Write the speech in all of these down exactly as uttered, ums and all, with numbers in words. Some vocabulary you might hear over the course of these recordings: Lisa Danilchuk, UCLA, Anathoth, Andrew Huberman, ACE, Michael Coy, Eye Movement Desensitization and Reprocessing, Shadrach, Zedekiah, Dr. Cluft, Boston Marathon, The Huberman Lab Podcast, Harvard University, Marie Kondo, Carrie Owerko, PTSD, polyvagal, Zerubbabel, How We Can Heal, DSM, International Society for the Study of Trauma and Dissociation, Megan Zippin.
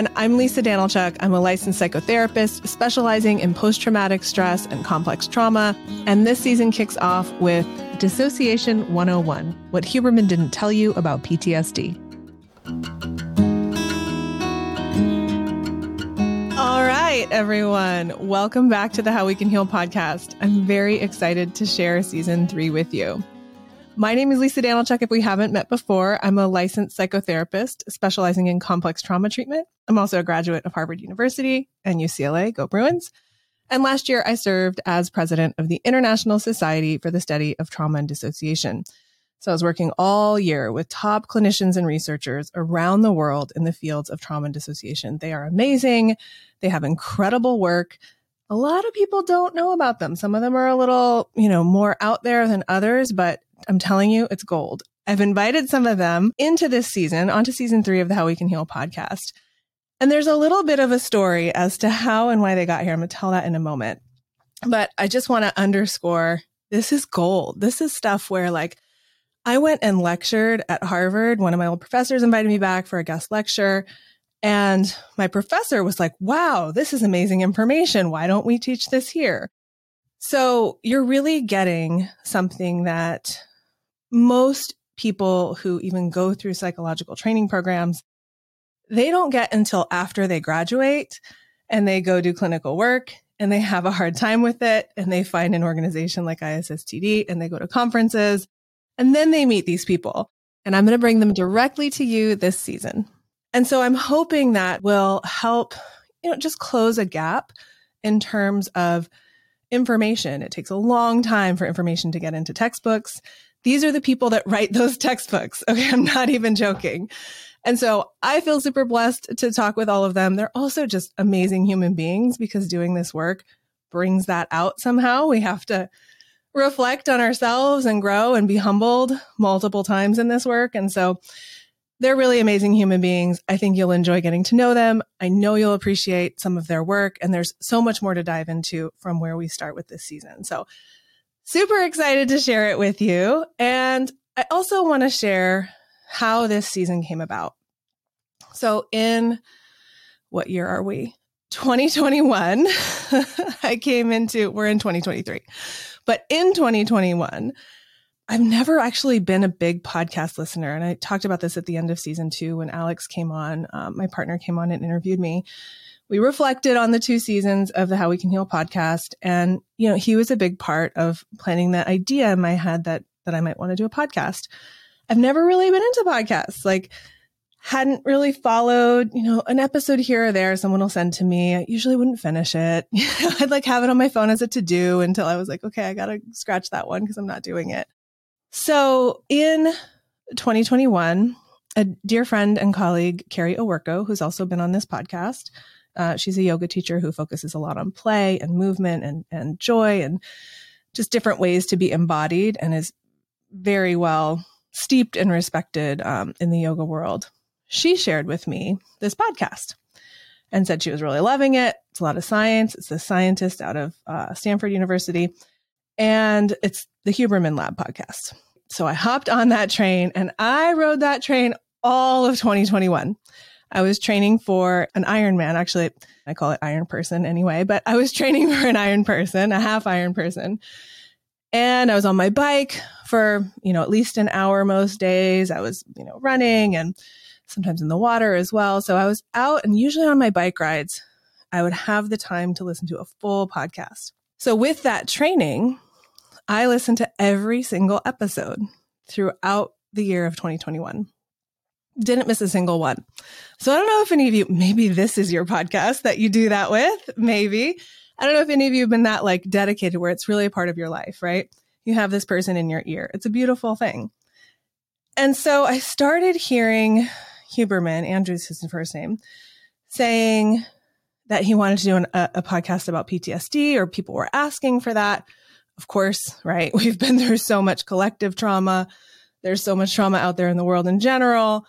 everyone. I'm Lisa Danilchuk. I'm a licensed psychotherapist specializing in post-traumatic stress and complex trauma. And this season kicks off with Dissociation one oh one, What Huberman Didn't Tell You About P T S D. All right, everyone. Welcome back to the How We Can Heal podcast. I'm very excited to share season three with you. My name is Lisa Danilchuk. If we haven't met before, I'm a licensed psychotherapist specializing in complex trauma treatment. I'm also a graduate of Harvard University and U C L A, go Bruins. And last year, I served as president of the International Society for the Study of Trauma and Dissociation. So I was working all year with top clinicians and researchers around the world in the fields of trauma and dissociation. They are amazing. They have incredible work. A lot of people don't know about them. Some of them are a little, you know, more out there than others, but I'm telling you, it's gold. I've invited some of them into this season, onto season three of the How We Can Heal podcast. And there's a little bit of a story as to how and why they got here. I'm going to tell that in a moment. But I just want to underscore, this is gold. This is stuff where, like, I went and lectured at Harvard. One of my old professors invited me back for a guest lecture. And my professor was like, wow, this is amazing information. Why don't we teach this here? So you're really getting something that most people who even go through psychological training programs, they don't get until after they graduate and they go do clinical work and they have a hard time with it and they find an organization like I S S T D and they go to conferences and then they meet these people. And I'm going to bring them directly to you this season. And so I'm hoping that will help, you know, just close a gap in terms of information. It takes a long time for information to get into textbooks. These are the people that write those textbooks. Okay, I'm not even joking. And so I feel super blessed to talk with all of them. They're also just amazing human beings because doing this work brings that out somehow. We have to reflect on ourselves and grow and be humbled multiple times in this work. And so they're really amazing human beings. I think you'll enjoy getting to know them. I know you'll appreciate some of their work. And there's so much more to dive into from where we start with this season. So super excited to share it with you. And I also want to share how this season came about. So in, what year are we? twenty twenty-one, I came into, we're in twenty twenty-three, but in twenty twenty-one, I've never actually been a big podcast listener. And I talked about this at the end of season two when Alex came on, um, my partner came on and interviewed me. We reflected on the two seasons of the How We Can Heal podcast. And, you know, he was a big part of planning that idea in my head that, that I might want to do a podcast. I've never really been into podcasts, like hadn't really followed, you know, an episode here or there. Someone will send to me. I usually wouldn't finish it. I'd like have it on my phone as a to do until I was like, okay, I got to scratch that one because I'm not doing it. So in twenty twenty-one, a dear friend and colleague, Carrie Owerko, who's also been on this podcast, uh, she's a yoga teacher who focuses a lot on play and movement and, and joy and just different ways to be embodied and is very well steeped and respected um, in the yoga world. She shared with me this podcast and said she was really loving it. It's a lot of science. It's a scientist out of uh, Stanford University. And it's the Huberman Lab Podcast. So I hopped on that train and I rode that train all of twenty twenty-one. I was training for an Ironman. Actually, I call it Iron Person anyway, but I was training for an Iron Person, a half Iron Person. And I was on my bike for, you know, at least an hour most days. I was, you know, running and sometimes in the water as well. So I was out and usually on my bike rides, I would have the time to listen to a full podcast. So with that training, I listened to every single episode throughout the year of twenty twenty-one. Didn't miss a single one. So I don't know if any of you, maybe this is your podcast that you do that with, maybe. I don't know if any of you have been that like dedicated where it's really a part of your life, right? You have this person in your ear. It's a beautiful thing. And so I started hearing Huberman, Andrew's his first name, saying that he wanted to do an, a, a podcast about P T S D or people were asking for that. Of course, right? We've been through so much collective trauma. There's so much trauma out there in the world in general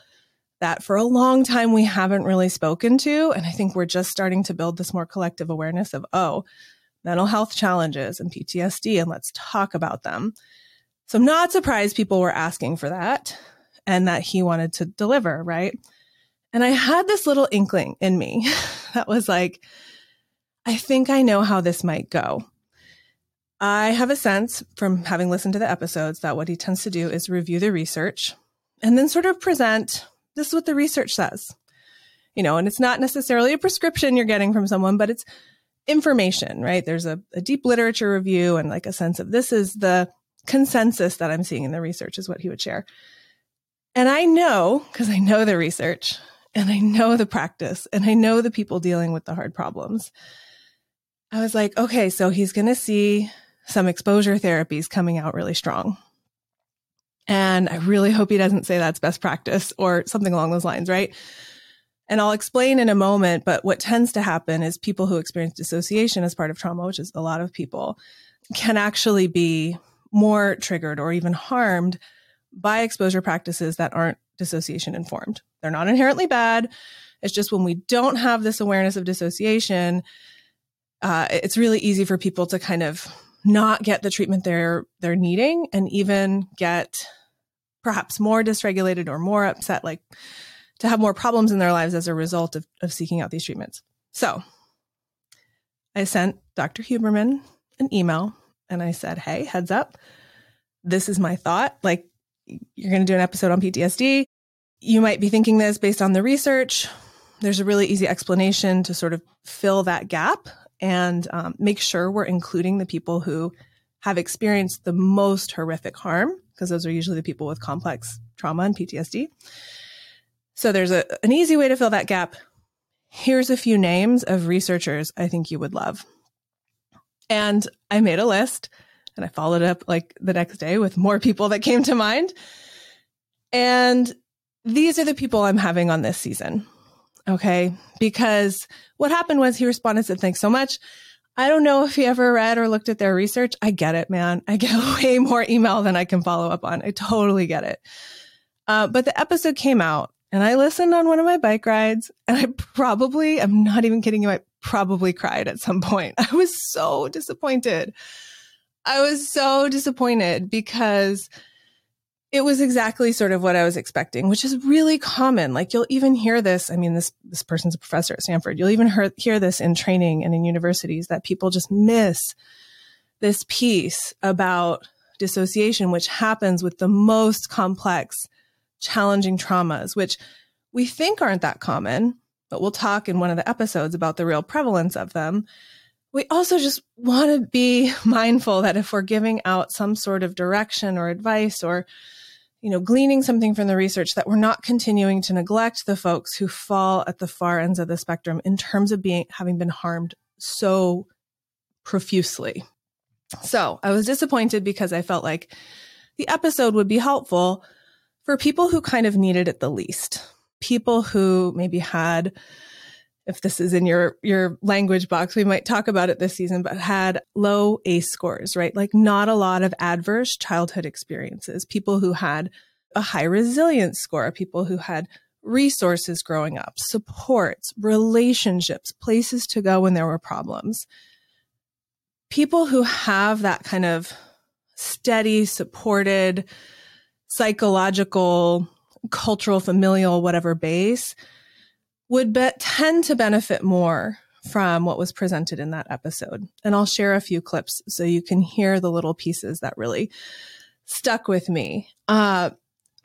that for a long time we haven't really spoken to. And I think we're just starting to build this more collective awareness of, oh, mental health challenges and P T S D, and let's talk about them. So I'm not surprised people were asking for that and that he wanted to deliver, right? And I had this little inkling in me that was like, I think I know how this might go. I have a sense from having listened to the episodes that what he tends to do is review the research and then sort of present, this is what the research says. You know, and it's not necessarily a prescription you're getting from someone, but it's information, right? There's a, a deep literature review and like a sense of this is the consensus that I'm seeing in the research is what he would share. And I know, because I know the research and I know the practice and I know the people dealing with the hard problems. I was like, okay, so he's going to see some exposure therapies coming out really strong. And I really hope he doesn't say that's best practice or something along those lines, right? And I'll explain in a moment, but what tends to happen is people who experience dissociation as part of trauma, which is a lot of people, can actually be more triggered or even harmed by exposure practices that aren't dissociation informed. They're not inherently bad. It's just when we don't have this awareness of dissociation, uh, it's really easy for people to kind of not get the treatment they're they're needing and even get perhaps more dysregulated or more upset, like to have more problems in their lives as a result of, of seeking out these treatments. So I sent Doctor Huberman an email and I said, hey, heads up, this is my thought. Like, you're going to do an episode on P T S D. You might be thinking this based on the research. There's a really easy explanation to sort of fill that gap and um, make sure we're including the people who have experienced the most horrific harm, because those are usually the people with complex trauma and P T S D. So there's a, an easy way to fill that gap. Here's a few names of researchers I think you would love. And I made a list. And I followed up like the next day with more people that came to mind. And these are the people I'm having on this season. Okay. Because what happened was he responded and said, thanks so much. I don't know if he ever read or looked at their research. I get it, man. I get way more email than I can follow up on. I totally get it. Uh, but the episode came out and I listened on one of my bike rides and I probably, I'm not even kidding you, I probably cried at some point. I was so disappointed. I was so disappointed because it was exactly sort of what I was expecting, which is really common. Like you'll even hear this. I mean, this this person's a professor at Stanford. You'll even hear, hear this in training and in universities that people just miss this piece about dissociation, which happens with the most complex, challenging traumas, which we think aren't that common, but we'll talk in one of the episodes about the real prevalence of them. We also just want to be mindful that if we're giving out some sort of direction or advice or, you know, gleaning something from the research, that we're not continuing to neglect the folks who fall at the far ends of the spectrum in terms of being having been harmed so profusely. So I was disappointed because I felt like the episode would be helpful for people who kind of needed it the least, people who maybe had, if this is in your, your language box, we might talk about it this season, but had low A C E scores, right? Like not a lot of adverse childhood experiences, people who had a high resilience score, people who had resources growing up, supports, relationships, places to go when there were problems. People who have that kind of steady, supported, psychological, cultural, familial, whatever base would be, tend to benefit more from what was presented in that episode. And I'll share a few clips so you can hear the little pieces that really stuck with me. Uh,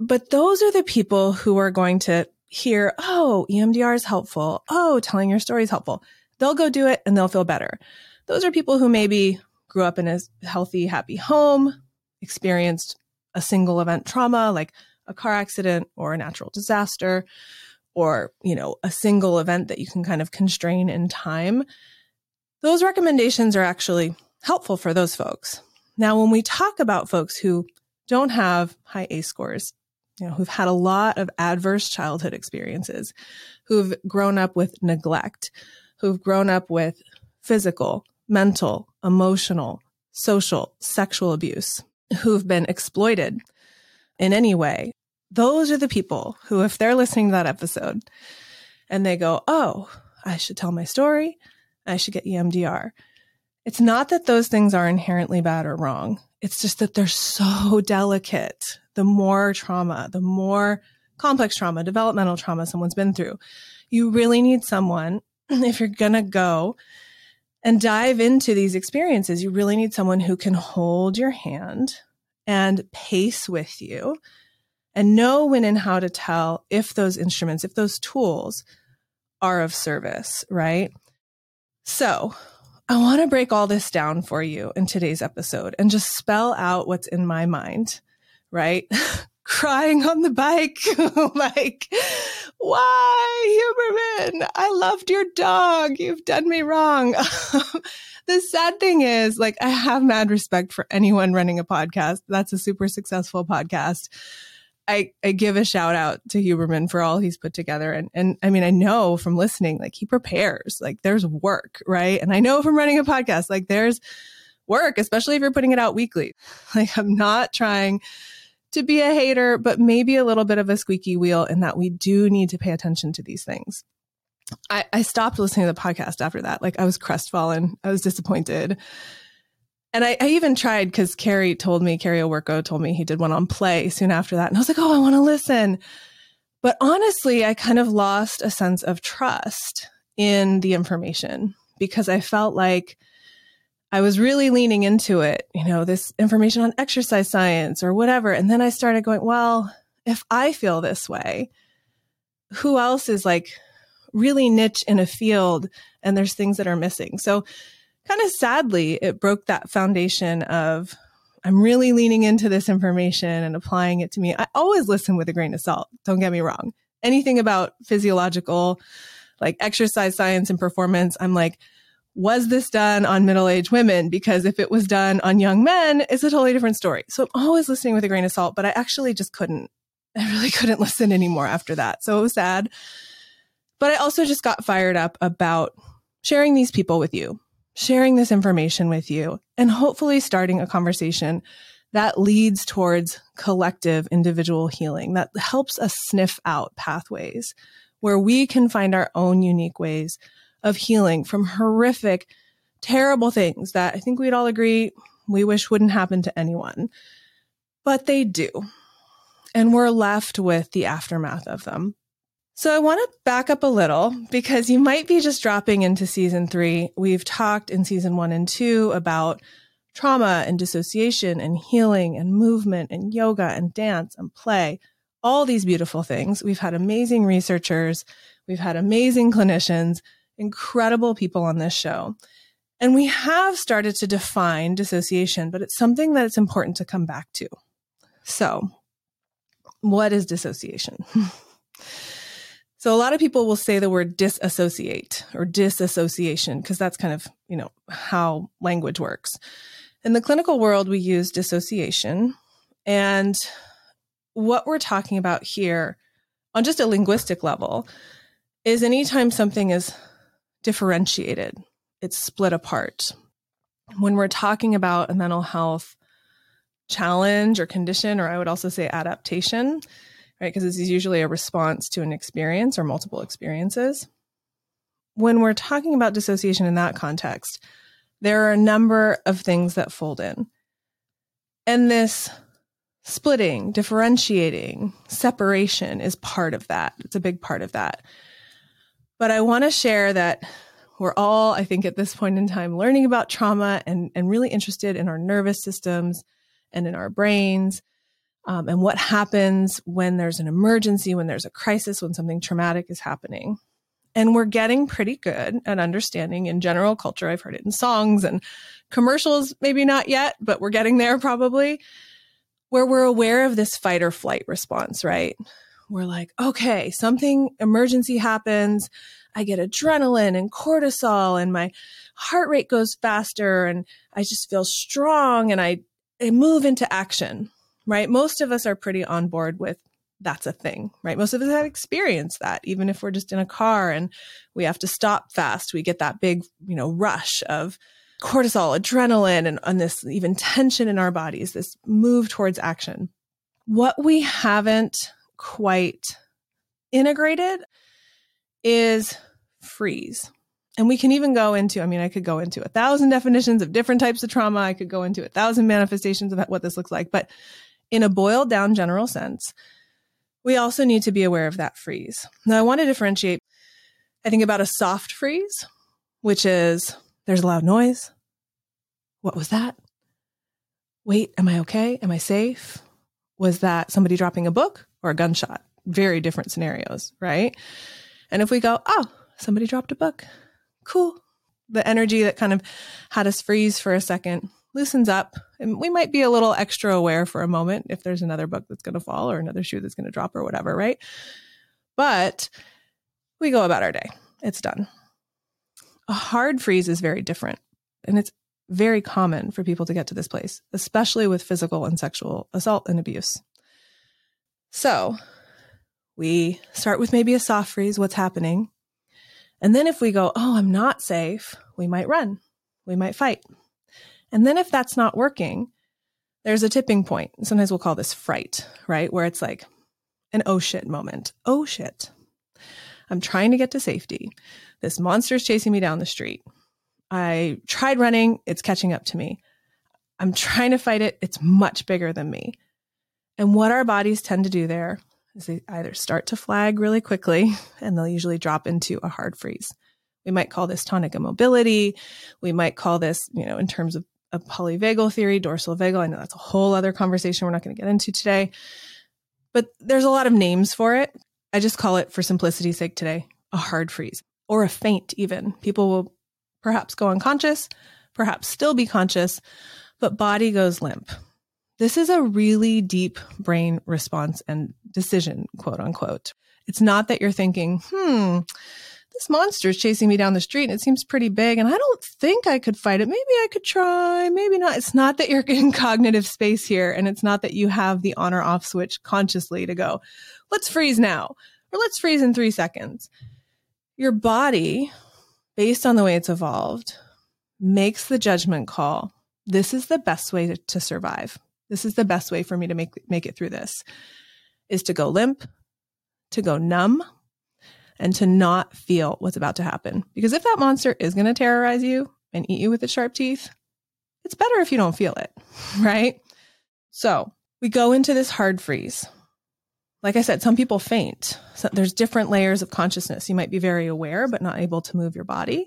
but those are the people who are going to hear, oh, E M D R is helpful. Oh, telling your story is helpful. They'll go do it and they'll feel better. Those are people who maybe grew up in a healthy, happy home, experienced a single event trauma like a car accident or a natural disaster, or, you know, a single event that you can kind of constrain in time. Those recommendations are actually helpful for those folks. Now, when we talk about folks who don't have high A C E scores, you know, who've had a lot of adverse childhood experiences, who've grown up with neglect, who've grown up with physical, mental, emotional, social, sexual abuse, who've been exploited in any way, those are the people who, if they're listening to that episode and they go, oh, I should tell my story, I should get E M D R. It's not that those things are inherently bad or wrong. It's just that they're so delicate. The more trauma, the more complex trauma, developmental trauma someone's been through. You really need someone, if you're going to go and dive into these experiences, you really need someone who can hold your hand and pace with you and know when and how to tell if those instruments, if those tools are of service, right? So I want to break all this down for you in today's episode and just spell out what's in my mind, right? Crying on the bike, like, why, Huberman? I loved your dog. You've done me wrong. The sad thing is, like, I have mad respect for anyone running a podcast. That's a super successful podcast. I, I give a shout out to Huberman for all he's put together. And, and I mean, I know from listening, like, he prepares, like, there's work, right? And I know from running a podcast, like, there's work, especially if you're putting it out weekly. Like, I'm not trying to be a hater, but maybe a little bit of a squeaky wheel in that we do need to pay attention to these things. I, I stopped listening to the podcast after that. Like, I was crestfallen. I was disappointed. And I, I even tried, because Carrie told me, Carrie Owerko told me he did one on Play soon after that. And I was like, oh, I want to listen. But honestly, I kind of lost a sense of trust in the information because I felt like I was really leaning into it, you know, this information on exercise science or whatever. And then I started going, well, if I feel this way, who else is like really niche in a field and there's things that are missing? So kind of sadly, it broke that foundation of I'm really leaning into this information and applying it to me. I always listen with a grain of salt. Don't get me wrong. Anything about physiological, like exercise science and performance, I'm like, was this done on middle-aged women? Because if it was done on young men, it's a totally different story. So I'm always listening with a grain of salt, but I actually just couldn't. I really couldn't listen anymore after that. So it was sad. But I also just got fired up about sharing these people with you, sharing this information with you, and hopefully starting a conversation that leads towards collective individual healing, that helps us sniff out pathways where we can find our own unique ways of healing from horrific, terrible things that I think we'd all agree we wish wouldn't happen to anyone. But they do. And we're left with the aftermath of them. So I want to back up a little because you might be just dropping into season three. We've talked in season one and two about trauma and dissociation and healing and movement and yoga and dance and play, all these beautiful things. We've had amazing researchers. We've had amazing clinicians. Incredible people on this show. And we have started to define dissociation, but it's something that it's important to come back to. So what is dissociation? So a lot of people will say the word disassociate or disassociation, because that's kind of, you know, how language works. In the clinical world, we use dissociation. And what we're talking about here on just a linguistic level is anytime something is differentiated, it's split apart. When we're talking about a mental health challenge or condition, or I would also say adaptation, right? Because this is usually a response to an experience or multiple experiences. When we're talking about dissociation in that context, there are a number of things that fold in. And this splitting, differentiating, separation is part of that. It's a big part of that. But I want to share that we're all, I think at this point in time, learning about trauma and, and really interested in our nervous systems and in our brains um, and what happens when there's an emergency, when there's a crisis, when something traumatic is happening. And we're getting pretty good at understanding in general culture. I've heard it in songs and commercials, maybe not yet, but we're getting there probably, where we're aware of this fight or flight response, right? We're like, okay, something emergency happens. I get adrenaline and cortisol and my heart rate goes faster and I just feel strong and I, I move into action, right? Most of us are pretty on board with that's a thing, right? Most of us have experienced that, even if we're just in a car and we have to stop fast. We get that big, you know, rush of cortisol, adrenaline, and, and this even tension in our bodies, this move towards action. What we haven't quite integrated is freeze. And we can even go into, I mean, I could go into a thousand definitions of different types of trauma. I could go into a thousand manifestations of what this looks like. But in a boiled down general sense, we also need to be aware of that freeze. Now, I want to differentiate, I think, about a soft freeze, which is there's a loud noise. What was that? Wait, am I okay? Am I safe? Was that somebody dropping a book or a gunshot? Very different scenarios, right? And if we go, oh, somebody dropped a book, cool. The energy that kind of had us freeze for a second loosens up. And we might be a little extra aware for a moment if there's another book that's going to fall or another shoe that's going to drop or whatever, right? But we go about our day. It's done. A hard freeze is very different. And it's very common for people to get to this place, especially with physical and sexual assault and abuse. So we start with maybe a soft freeze, what's happening? And then if we go, oh, I'm not safe, we might run, we might fight. And then if that's not working, there's a tipping point. Sometimes we'll call this fright, right? Where it's like an oh shit moment. Oh shit. I'm trying to get to safety. This monster's chasing me down the street. I tried running. It's catching up to me. I'm trying to fight it. It's much bigger than me. And what our bodies tend to do there is they either start to flag really quickly, and they'll usually drop into a hard freeze. We might call this tonic immobility. We might call this, you know, in terms of a polyvagal theory, dorsal vagal. I know that's a whole other conversation we're not going to get into today, but there's a lot of names for it. I just call it, for simplicity's sake today, a hard freeze or a faint even. People will perhaps go unconscious, perhaps still be conscious, but body goes limp. This is a really deep brain response and decision, quote unquote. It's not that you're thinking, hmm, this monster is chasing me down the street and it seems pretty big and I don't think I could fight it. Maybe I could try, maybe not. It's not that you're in cognitive space here, and it's not that you have the on or off switch consciously to go, let's freeze now, or let's freeze in three seconds. Your body, based on the way it's evolved, makes the judgment call. This is the best way to, to survive. This is the best way for me to make, make it through this, is to go limp, to go numb, and to not feel what's about to happen. Because if that monster is going to terrorize you and eat you with its sharp teeth, it's better if you don't feel it, right? So we go into this hard freeze. Like I said, some people faint. So there's different layers of consciousness. You might be very aware, but not able to move your body,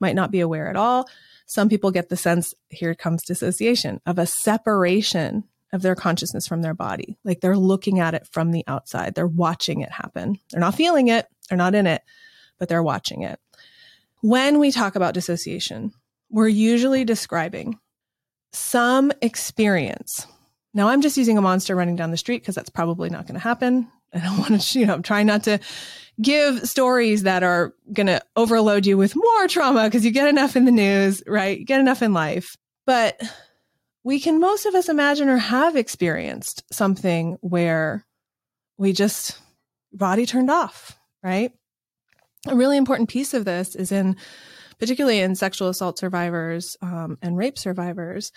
might not be aware at all. Some people get the sense, here comes dissociation, of a separation of their consciousness from their body. Like they're looking at it from the outside. They're watching it happen. They're not feeling it. They're not in it, but they're watching it. When we talk about dissociation, we're usually describing some experience. Now, I'm just using a monster running down the street because that's probably not going to happen. I don't want to, you know, I'm trying not to give stories that are going to overload you with more trauma because you get enough in the news, right? You get enough in life. But we can, most of us, imagine or have experienced something where we just, body turned off, right? A really important piece of this is in, particularly in sexual assault survivors um, and rape survivors,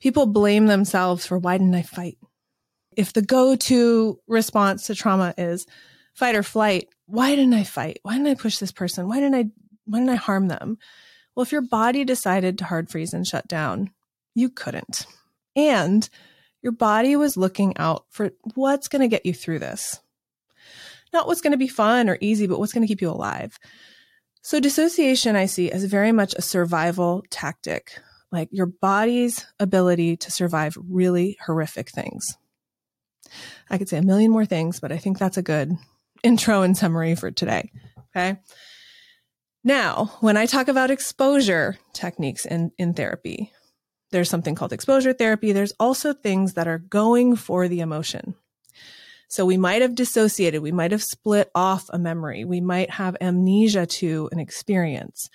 people blame themselves for, why didn't I fight? If the go-to response to trauma is fight or flight, why didn't I fight? Why didn't I push this person? Why didn't I, why didn't I harm them? Well, if your body decided to hard freeze and shut down, you couldn't. And your body was looking out for what's going to get you through this. Not what's going to be fun or easy, but what's going to keep you alive. So dissociation, I see, as very much a survival tactic. Like your body's ability to survive really horrific things. I could say a million more things, but I think that's a good intro and summary for today. Okay. Now, when I talk about exposure techniques in, in therapy, there's something called exposure therapy. There's also things that are going for the emotion. So we might have dissociated. We might have split off a memory. We might have amnesia to an experience.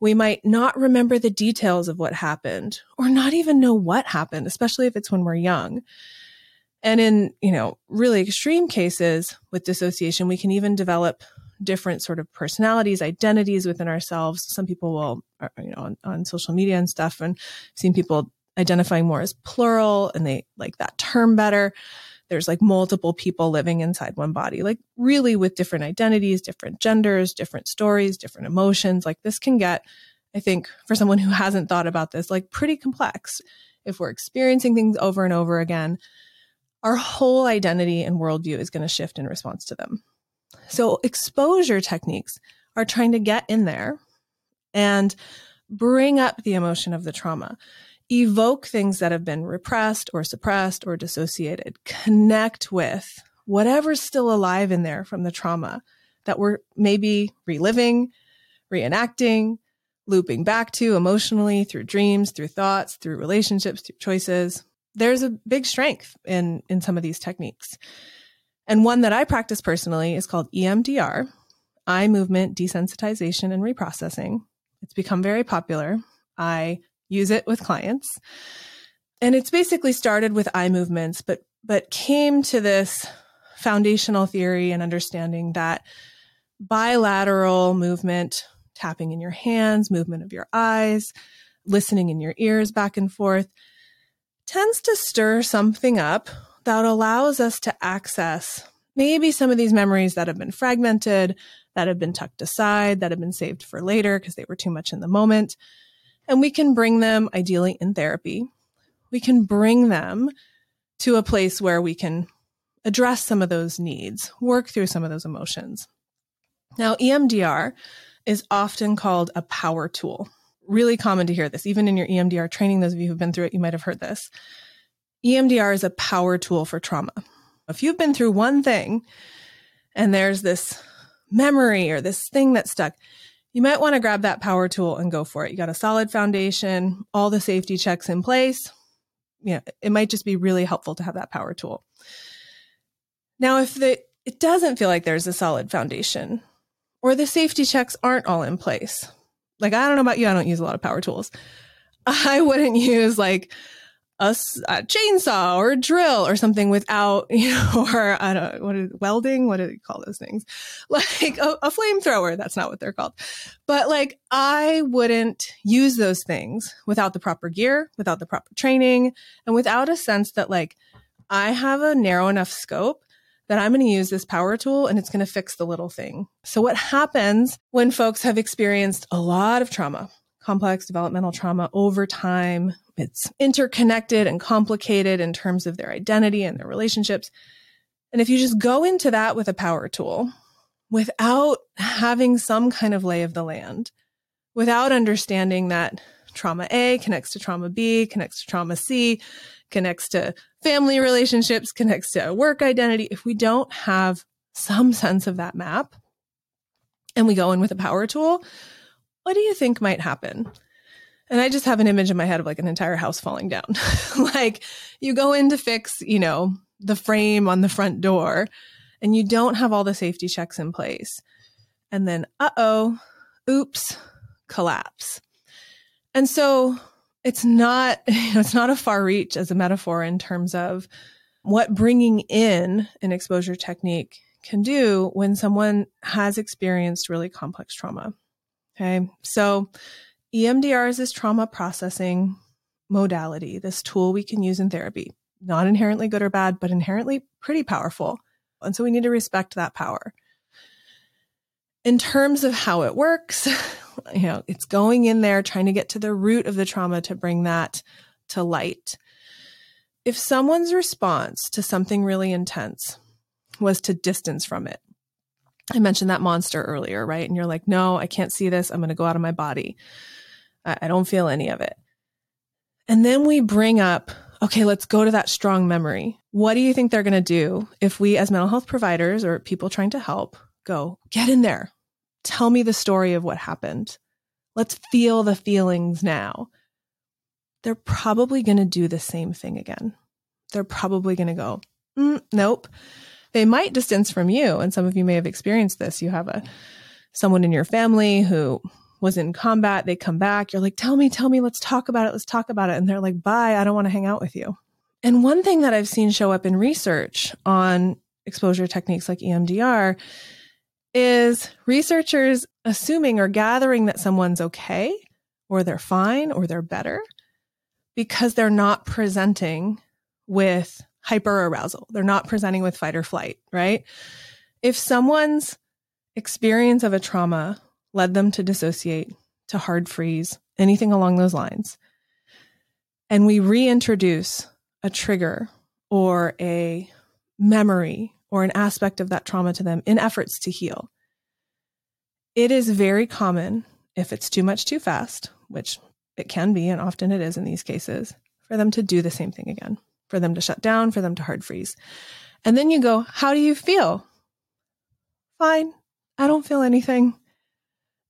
We might not remember the details of what happened or not even know what happened, especially if it's when we're young. And in, you know, really extreme cases with dissociation, we can even develop different sort of personalities, identities within ourselves. Some people will, you know, on, on social media and stuff, and seen people identifying more as plural, and they like that term better. There's like multiple people living inside one body, like really with different identities, different genders, different stories, different emotions. Like this can get, I think, for someone who hasn't thought about this, like pretty complex. If we're experiencing things over and over again, our whole identity and worldview is going to shift in response to them. So exposure techniques are trying to get in there and bring up the emotion of the trauma, evoke things that have been repressed or suppressed or dissociated, connect with whatever's still alive in there from the trauma that we're maybe reliving, reenacting, looping back to emotionally through dreams, through thoughts, through relationships, through choices. There's a big strength in, in some of these techniques. And one that I practice personally is called E M D R, Eye Movement Desensitization and Reprocessing. It's become very popular. I use it with clients. And it's basically started with eye movements, but but came to this foundational theory and understanding that bilateral movement, tapping in your hands, movement of your eyes, listening in your ears back and forth, tends to stir something up that allows us to access maybe some of these memories that have been fragmented, that have been tucked aside, that have been saved for later because they were too much in the moment. And we can bring them, ideally in therapy, we can bring them to a place where we can address some of those needs, work through some of those emotions. Now, E M D R is often called a power tool. Really common to hear this. Even in your E M D R training, those of you who've been through it, you might have heard this. E M D R is a power tool for trauma. If you've been through one thing and there's this memory or this thing that's stuck, you might want to grab that power tool and go for it. You got a solid foundation, all the safety checks in place. You know, it might just be really helpful to have that power tool. Now, if the, it doesn't feel like there's a solid foundation or the safety checks aren't all in place, like, I don't know about you, I don't use a lot of power tools. I wouldn't use like a, a chainsaw or a drill or something without, you know, or I don't know, what is welding? What do they call those things? Like a, a flamethrower. That's not what they're called. But like, I wouldn't use those things without the proper gear, without the proper training, and without a sense that like, I have a narrow enough scope that I'm going to use this power tool and it's going to fix the little thing. So what happens when folks have experienced a lot of trauma, complex developmental trauma over time, it's interconnected and complicated in terms of their identity and their relationships. And if you just go into that with a power tool, without having some kind of lay of the land, without understanding that trauma A connects to trauma B, connects to trauma C, connects to family relationships, connects to work identity. If we don't have some sense of that map and we go in with a power tool, what do you think might happen? And I just have an image in my head of like an entire house falling down. Like you go in to fix, you know, the frame on the front door and you don't have all the safety checks in place. And then, uh-oh, oops, collapse. And so it's not, you know, it's not a far reach as a metaphor in terms of what bringing in an exposure technique can do when someone has experienced really complex trauma. Okay. So E M D R is this trauma processing modality, this tool we can use in therapy, not inherently good or bad, but inherently pretty powerful. And so we need to respect that power. In terms of how it works, you know, it's going in there, trying to get to the root of the trauma to bring that to light. If someone's response to something really intense was to distance from it, I mentioned that monster earlier, right? And you're like, no, I can't see this. I'm going to go out of my body. I don't feel any of it. And then we bring up, okay, let's go to that strong memory. What do you think they're going to do if we as mental health providers or people trying to help go, get in there? Tell me the story of what happened. Let's feel the feelings now. They're probably going to do the same thing again. They're probably going to go, mm, nope. They might distance from you. And some of you may have experienced this. You have a someone in your family who was in combat. They come back. You're like, tell me, tell me, let's talk about it. Let's talk about it. And they're like, bye. I don't want to hang out with you. And one thing that I've seen show up in research on exposure techniques like E M D R is researchers assuming or gathering that someone's okay or they're fine or they're better because they're not presenting with hyperarousal. They're not presenting with fight or flight, right? If someone's experience of a trauma led them to dissociate, to hard freeze, anything along those lines, and we reintroduce a trigger or a memory or an aspect of that trauma to them in efforts to heal. It is very common, if it's too much too fast, which it can be, and often it is in these cases, for them to do the same thing again, for them to shut down, for them to hard freeze. And then you go, how do you feel? Fine. I don't feel anything.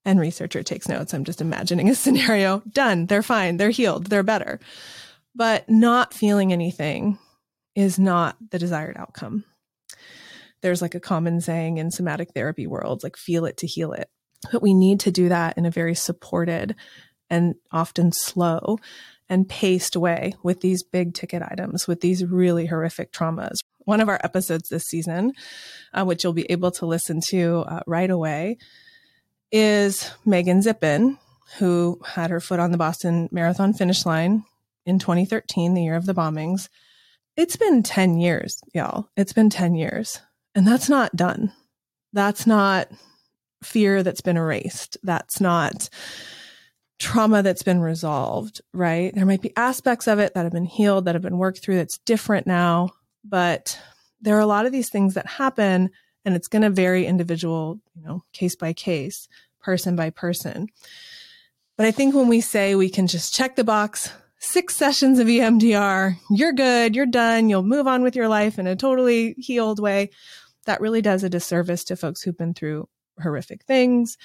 And researcher takes notes. I'm just imagining a scenario. Done. They're fine. They're healed. They're better. But not feeling anything is not the desired outcome. There's like a common saying in somatic therapy world, like feel it to heal it. But we need to do that in a very supported and often slow and paced way with these big ticket items, with these really horrific traumas. One of our episodes this season, uh, which you'll be able to listen to uh, right away, is Megan Zippin, who had her foot on the Boston Marathon finish line in twenty thirteen, the year of the bombings. It's been ten years, y'all. It's been ten years. And that's not done. That's not fear that's been erased. That's not trauma that's been resolved, right? There might be aspects of it that have been healed, that have been worked through, that's different now. But there are a lot of these things that happen, and it's going to vary individual, you know, case by case, person by person. But I think when we say we can just check the box, six sessions of E M D R, you're good, you're done, you'll move on with your life in a totally healed way, that really does a disservice to folks who've been through horrific things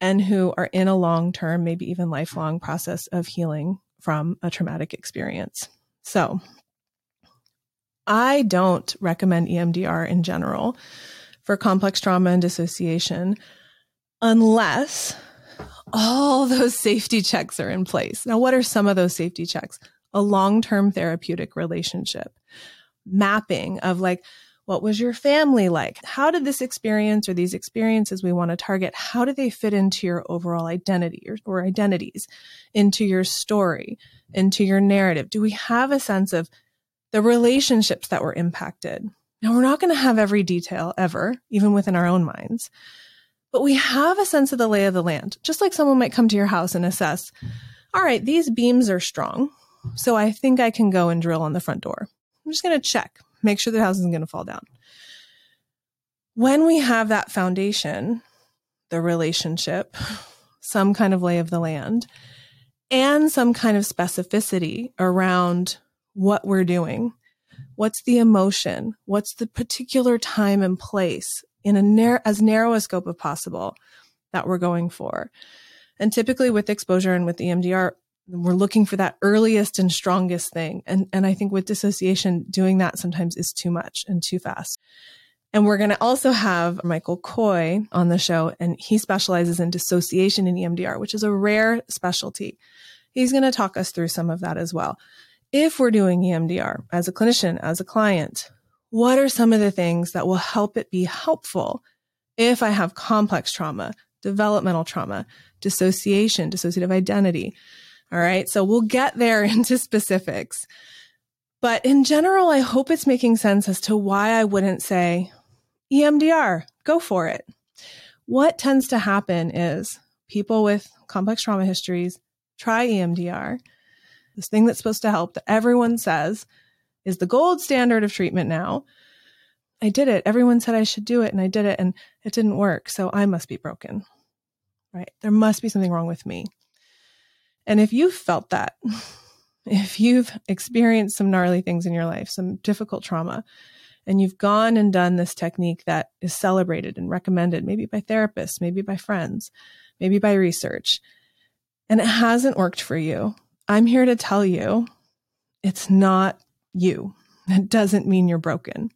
and who are in a long-term, maybe even lifelong process of healing from a traumatic experience. So I don't recommend E M D R in general for complex trauma and dissociation unless all those safety checks are in place. Now, what are some of those safety checks? A long-term therapeutic relationship, mapping of like, what was your family like? How did this experience or these experiences we want to target, how do they fit into your overall identity or, or identities, into your story, into your narrative? Do we have a sense of the relationships that were impacted? Now, we're not going to have every detail ever, even within our own minds, but we have a sense of the lay of the land, just like someone might come to your house and assess, all right, these beams are strong, so I think I can go and drill on the front door. I'm just going to check. Make sure the house isn't going to fall down. When we have that foundation, the relationship, some kind of lay of the land, and some kind of specificity around what we're doing, what's the emotion, what's the particular time and place in a nar- as narrow a scope as possible that we're going for. And typically with exposure and with E M D R, we're looking for that earliest and strongest thing. And, and I think with dissociation, doing that sometimes is too much and too fast. And we're going to also have Michael Coy on the show, and he specializes in dissociation and E M D R, which is a rare specialty. He's going to talk us through some of that as well. If we're doing E M D R as a clinician, as a client, what are some of the things that will help it be helpful if I have complex trauma, developmental trauma, dissociation, dissociative identity? All right, so we'll get there into specifics. But in general, I hope it's making sense as to why I wouldn't say E M D R, go for it. What tends to happen is people with complex trauma histories try E M D R. This thing that's supposed to help that everyone says is the gold standard of treatment now. I did it. Everyone said I should do it, and I did it, and it didn't work, so I must be broken, right? There must be something wrong with me. And if you've felt that, if you've experienced some gnarly things in your life, some difficult trauma, and you've gone and done this technique that is celebrated and recommended, maybe by therapists, maybe by friends, maybe by research, and it hasn't worked for you, I'm here to tell you, it's not you. That doesn't mean you're broken.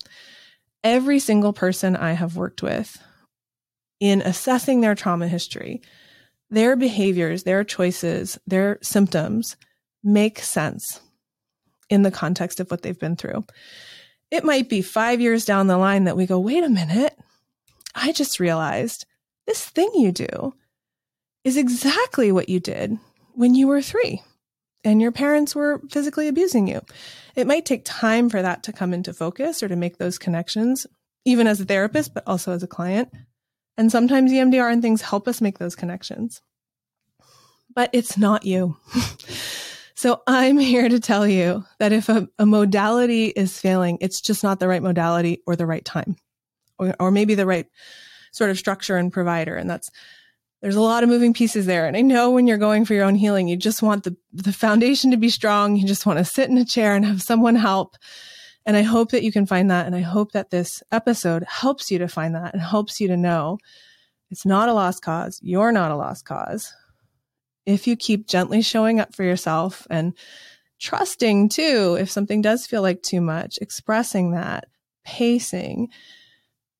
Every single person I have worked with in assessing their trauma history, their behaviors, their choices, their symptoms make sense in the context of what they've been through. It might be five years down the line that we go, wait a minute, I just realized this thing you do is exactly what you did when you were three and your parents were physically abusing you. It might take time for that to come into focus or to make those connections, even as a therapist, but also as a client. And sometimes E M D R and things help us make those connections. But it's not you. So I'm here to tell you that if a, a modality is failing, it's just not the right modality or the right time, or, or maybe the right sort of structure and provider. And that's, there's a lot of moving pieces there. And I know when you're going for your own healing, you just want the, the foundation to be strong. You just want to sit in a chair and have someone help. And I hope that you can find that. And I hope that this episode helps you to find that and helps you to know it's not a lost cause. You're not a lost cause. If you keep gently showing up for yourself and trusting too, if something does feel like too much, expressing that, pacing,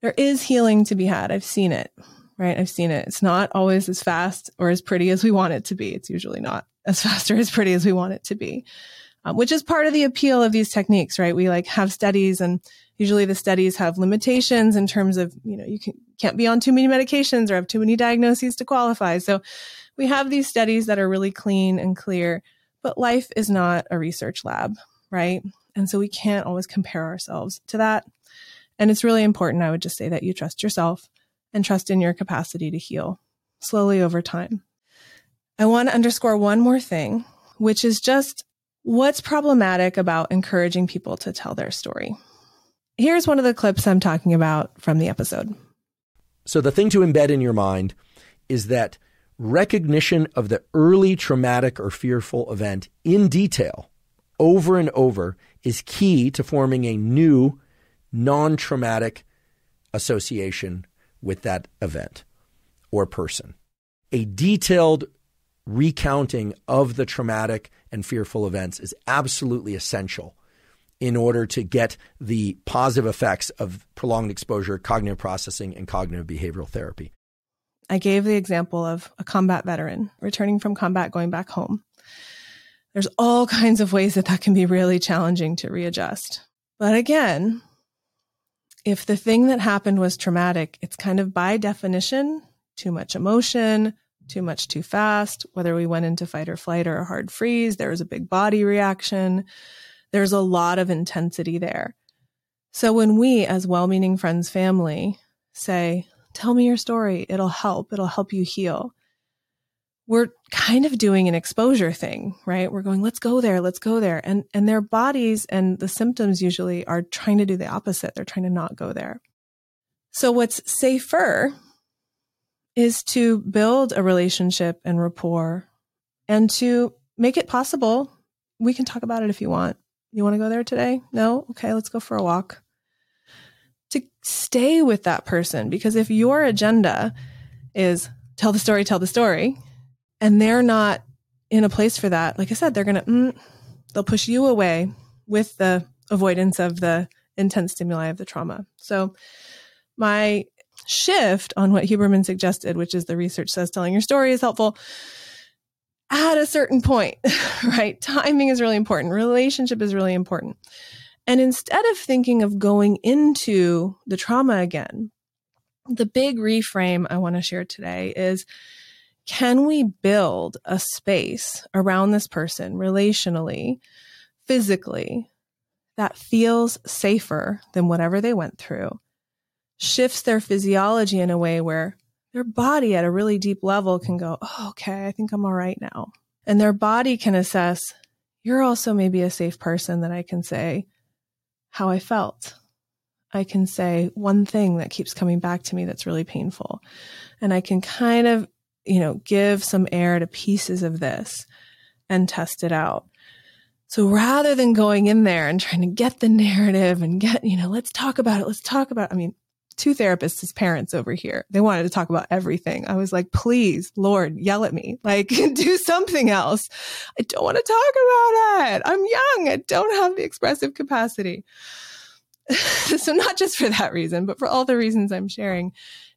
there is healing to be had. I've seen it, right? I've seen it. It's not always as fast or as pretty as we want it to be. It's usually not as fast or as pretty as we want it to be. Um, which is part of the appeal of these techniques, right? We like have studies, and usually the studies have limitations in terms of, you know, you can, can't be on too many medications or have too many diagnoses to qualify. So we have these studies that are really clean and clear, but life is not a research lab, right? And so we can't always compare ourselves to that. And it's really important, I would just say, that you trust yourself and trust in your capacity to heal slowly over time. I want to underscore one more thing, which is just what's problematic about encouraging people to tell their story. Here's one of the clips I'm talking about from the episode. So the thing to embed in your mind is that recognition of the early traumatic or fearful event in detail over and over is key to forming a new non-traumatic association with that event or person. A detailed recounting of the traumatic and fearful events is absolutely essential in order to get the positive effects of prolonged exposure, cognitive processing, and cognitive behavioral therapy. I gave the example of a combat veteran returning from combat, going back home. There's all kinds of ways that that can be really challenging to readjust. But again, if the thing that happened was traumatic, it's kind of by definition too much emotion, too much too fast, whether we went into fight or flight or a hard freeze, there was a big body reaction. There's a lot of intensity there. So when we, as well-meaning friends, family, say, tell me your story, it'll help, it'll help you heal, we're kind of doing an exposure thing, right? We're going, let's go there, let's go there. And, and their bodies and the symptoms usually are trying to do the opposite. They're trying to not go there. So what's safer is to build a relationship and rapport and to make it possible. We can talk about it if you want. You want to go there today? No? Okay, let's go for a walk. To stay with that person, because if your agenda is tell the story, tell the story, and they're not in a place for that, like I said, they're going to, mm, they'll push you away with the avoidance of the intense stimuli of the trauma. So my shift on what Huberman suggested, which is the research says telling your story is helpful at a certain point, right? Timing is really important. Relationship is really important. And instead of thinking of going into the trauma again, the big reframe I want to share today is, can we build a space around this person relationally, physically, that feels safer than whatever they went through? Shifts their physiology in a way where their body at a really deep level can go, oh, okay, I think I'm all right now. And their body can assess, you're also maybe a safe person that I can say how I felt. I can say one thing that keeps coming back to me that's really painful. And I can kind of, you know, give some air to pieces of this and test it out. So rather than going in there and trying to get the narrative and get, you know, let's talk about it, let's talk about it. I mean, two therapists as parents over here. They wanted to talk about everything. I was like, please, Lord, yell at me. Like, do something else. I don't want to talk about it. I'm young. I don't have the expressive capacity. So not just for that reason, but for all the reasons I'm sharing.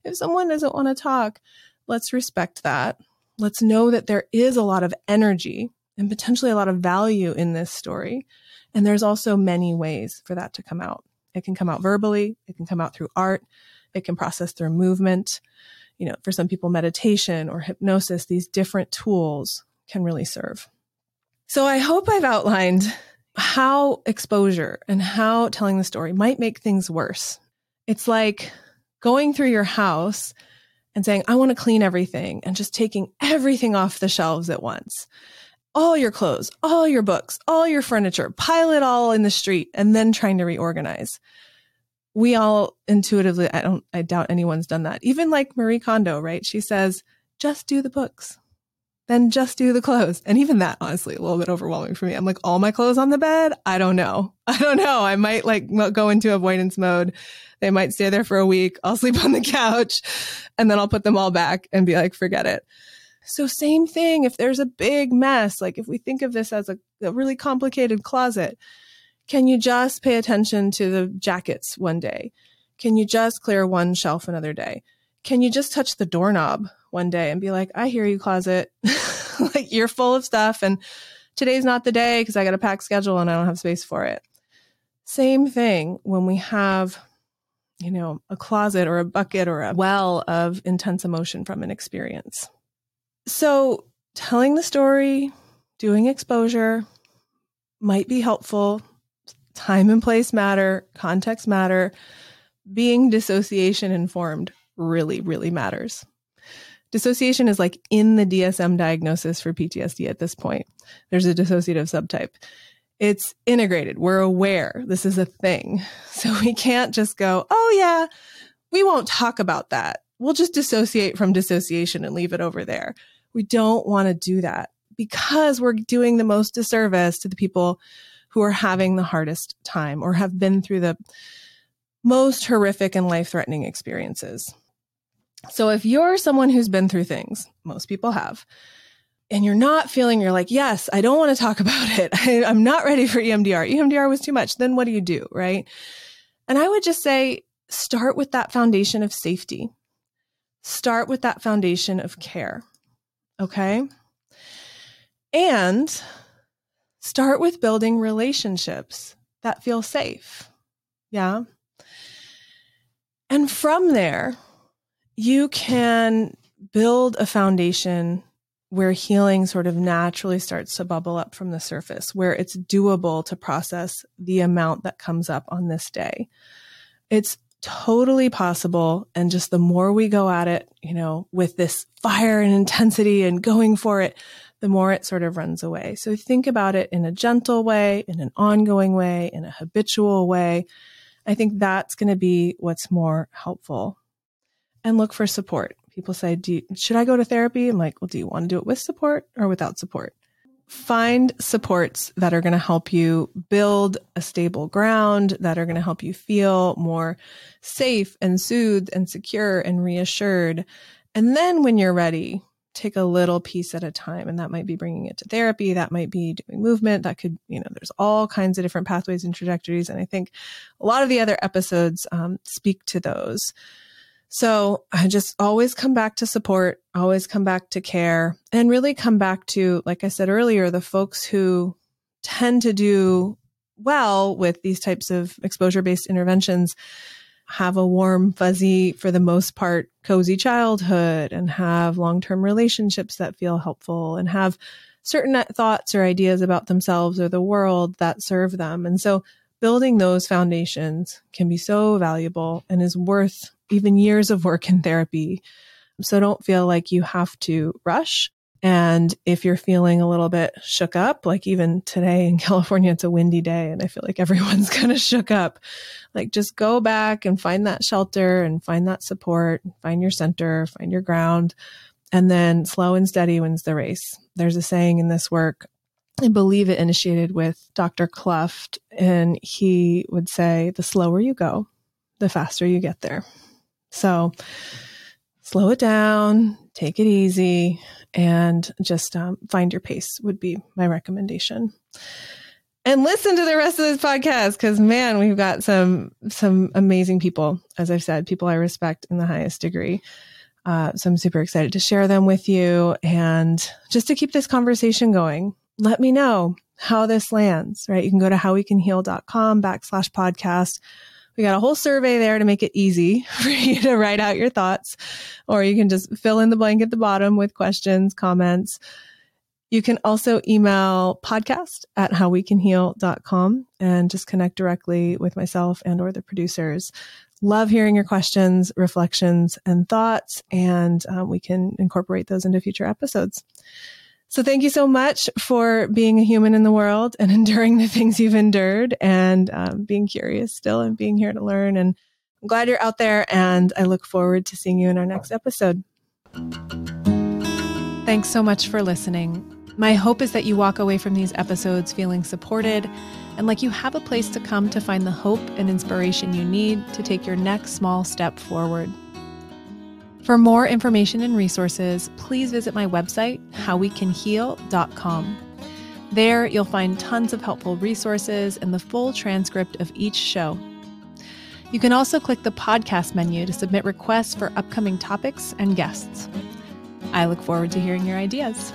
If someone doesn't want to talk, let's respect that. Let's know that there is a lot of energy and potentially a lot of value in this story. And there's also many ways for that to come out. It can come out verbally. It can come out through art. It can process through movement. You know, for some people, meditation or hypnosis, these different tools can really serve. So I hope I've outlined how exposure and how telling the story might make things worse. It's like going through your house and saying, I want to clean everything, and just taking everything off the shelves at once. all your clothes, all your books, all your furniture, pile it all in the street, and then trying to reorganize. We all intuitively, I don't, I doubt anyone's done that. Even like Marie Kondo, right? She says, just do the books, then just do the clothes. And even that, honestly, a little bit overwhelming for me. I'm like, all my clothes on the bed? I don't know. I don't know. I might like go into avoidance mode. They might stay there for a week. I'll sleep on the couch, and then I'll put them all back and be like, forget it. So same thing. If there's a big mess, like if we think of this as a, a really complicated closet, can you just pay attention to the jackets one day? Can you just clear one shelf another day? Can you just touch the doorknob one day and be like, I hear you, closet. Like, you're full of stuff, and today's not the day because I got a packed schedule and I don't have space for it. Same thing when we have, you know, a closet or a bucket or a well of intense emotion from an experience. So telling the story, doing exposure might be helpful. Time and place matter, context matter, being dissociation informed really, really matters. Dissociation is like in the D S M diagnosis for P T S D at this point. There's a dissociative subtype. It's integrated. We're aware this is a thing. So we can't just go, oh yeah, we won't talk about that. We'll just dissociate from dissociation and leave it over there. We don't want to do that because we're doing the most disservice to the people who are having the hardest time or have been through the most horrific and life-threatening experiences. So if you're someone who's been through things, most people have, and you're not feeling, you're like, yes, I don't want to talk about it. I, I'm not ready for E M D R. E M D R was too much. Then what do you do, right? And I would just say, start with that foundation of safety. Start with that foundation of care, okay? And start with building relationships that feel safe, yeah? And from there, you can build a foundation where healing sort of naturally starts to bubble up from the surface, where it's doable to process the amount that comes up on this day. It's totally possible. And just the more we go at it, you know, with this fire and intensity and going for it, the more it sort of runs away. So think about it in a gentle way, in an ongoing way, in a habitual way. I think that's going to be what's more helpful. And look for support. People say, do you, should I go to therapy? I'm like, well, do you want to do it with support or without support? Find supports that are going to help you build a stable ground, that are going to help you feel more safe and soothed and secure and reassured. And then when you're ready, take a little piece at a time. And that might be bringing it to therapy. That might be doing movement. That could, you know, there's all kinds of different pathways and trajectories. And I think a lot of the other episodes um, speak to those. So I just always come back to support, always come back to care, and really come back to, like I said earlier, the folks who tend to do well with these types of exposure-based interventions have a warm, fuzzy, for the most part, cozy childhood, and have long-term relationships that feel helpful, and have certain thoughts or ideas about themselves or the world that serve them. And so building those foundations can be so valuable and is worth even years of work in therapy. So don't feel like you have to rush. And if you're feeling a little bit shook up, like even today in California, it's a windy day and I feel like everyone's kind of shook up, like just go back and find that shelter and find that support, find your center, find your ground, and then slow and steady wins the race. There's a saying in this work, I believe it initiated with Doctor Cluft, and he would say, the slower you go, the faster you get there. So slow it down, take it easy, and just um, find your pace would be my recommendation. And listen to the rest of this podcast because, man, we've got some some amazing people, as I've said, people I respect in the highest degree. Uh, so I'm super excited to share them with you. And just to keep this conversation going, let me know how this lands, right? You can go to howwecanheal.com backslash podcast. We got a whole survey there to make it easy for you to write out your thoughts, or you can just fill in the blank at the bottom with questions, comments. You can also email podcast at howwecanheal.com and just connect directly with myself and or the producers. Love hearing your questions, reflections, and thoughts, and um, we can incorporate those into future episodes. So thank you so much for being a human in the world and enduring the things you've endured and um, being curious still and being here to learn. And I'm glad you're out there, and I look forward to seeing you in our next episode. Thanks so much for listening. My hope is that you walk away from these episodes feeling supported and like you have a place to come to find the hope and inspiration you need to take your next small step forward. For more information and resources, please visit my website, how we can heal dot com. There, you'll find tons of helpful resources and the full transcript of each show. You can also click the podcast menu to submit requests for upcoming topics and guests. I look forward to hearing your ideas.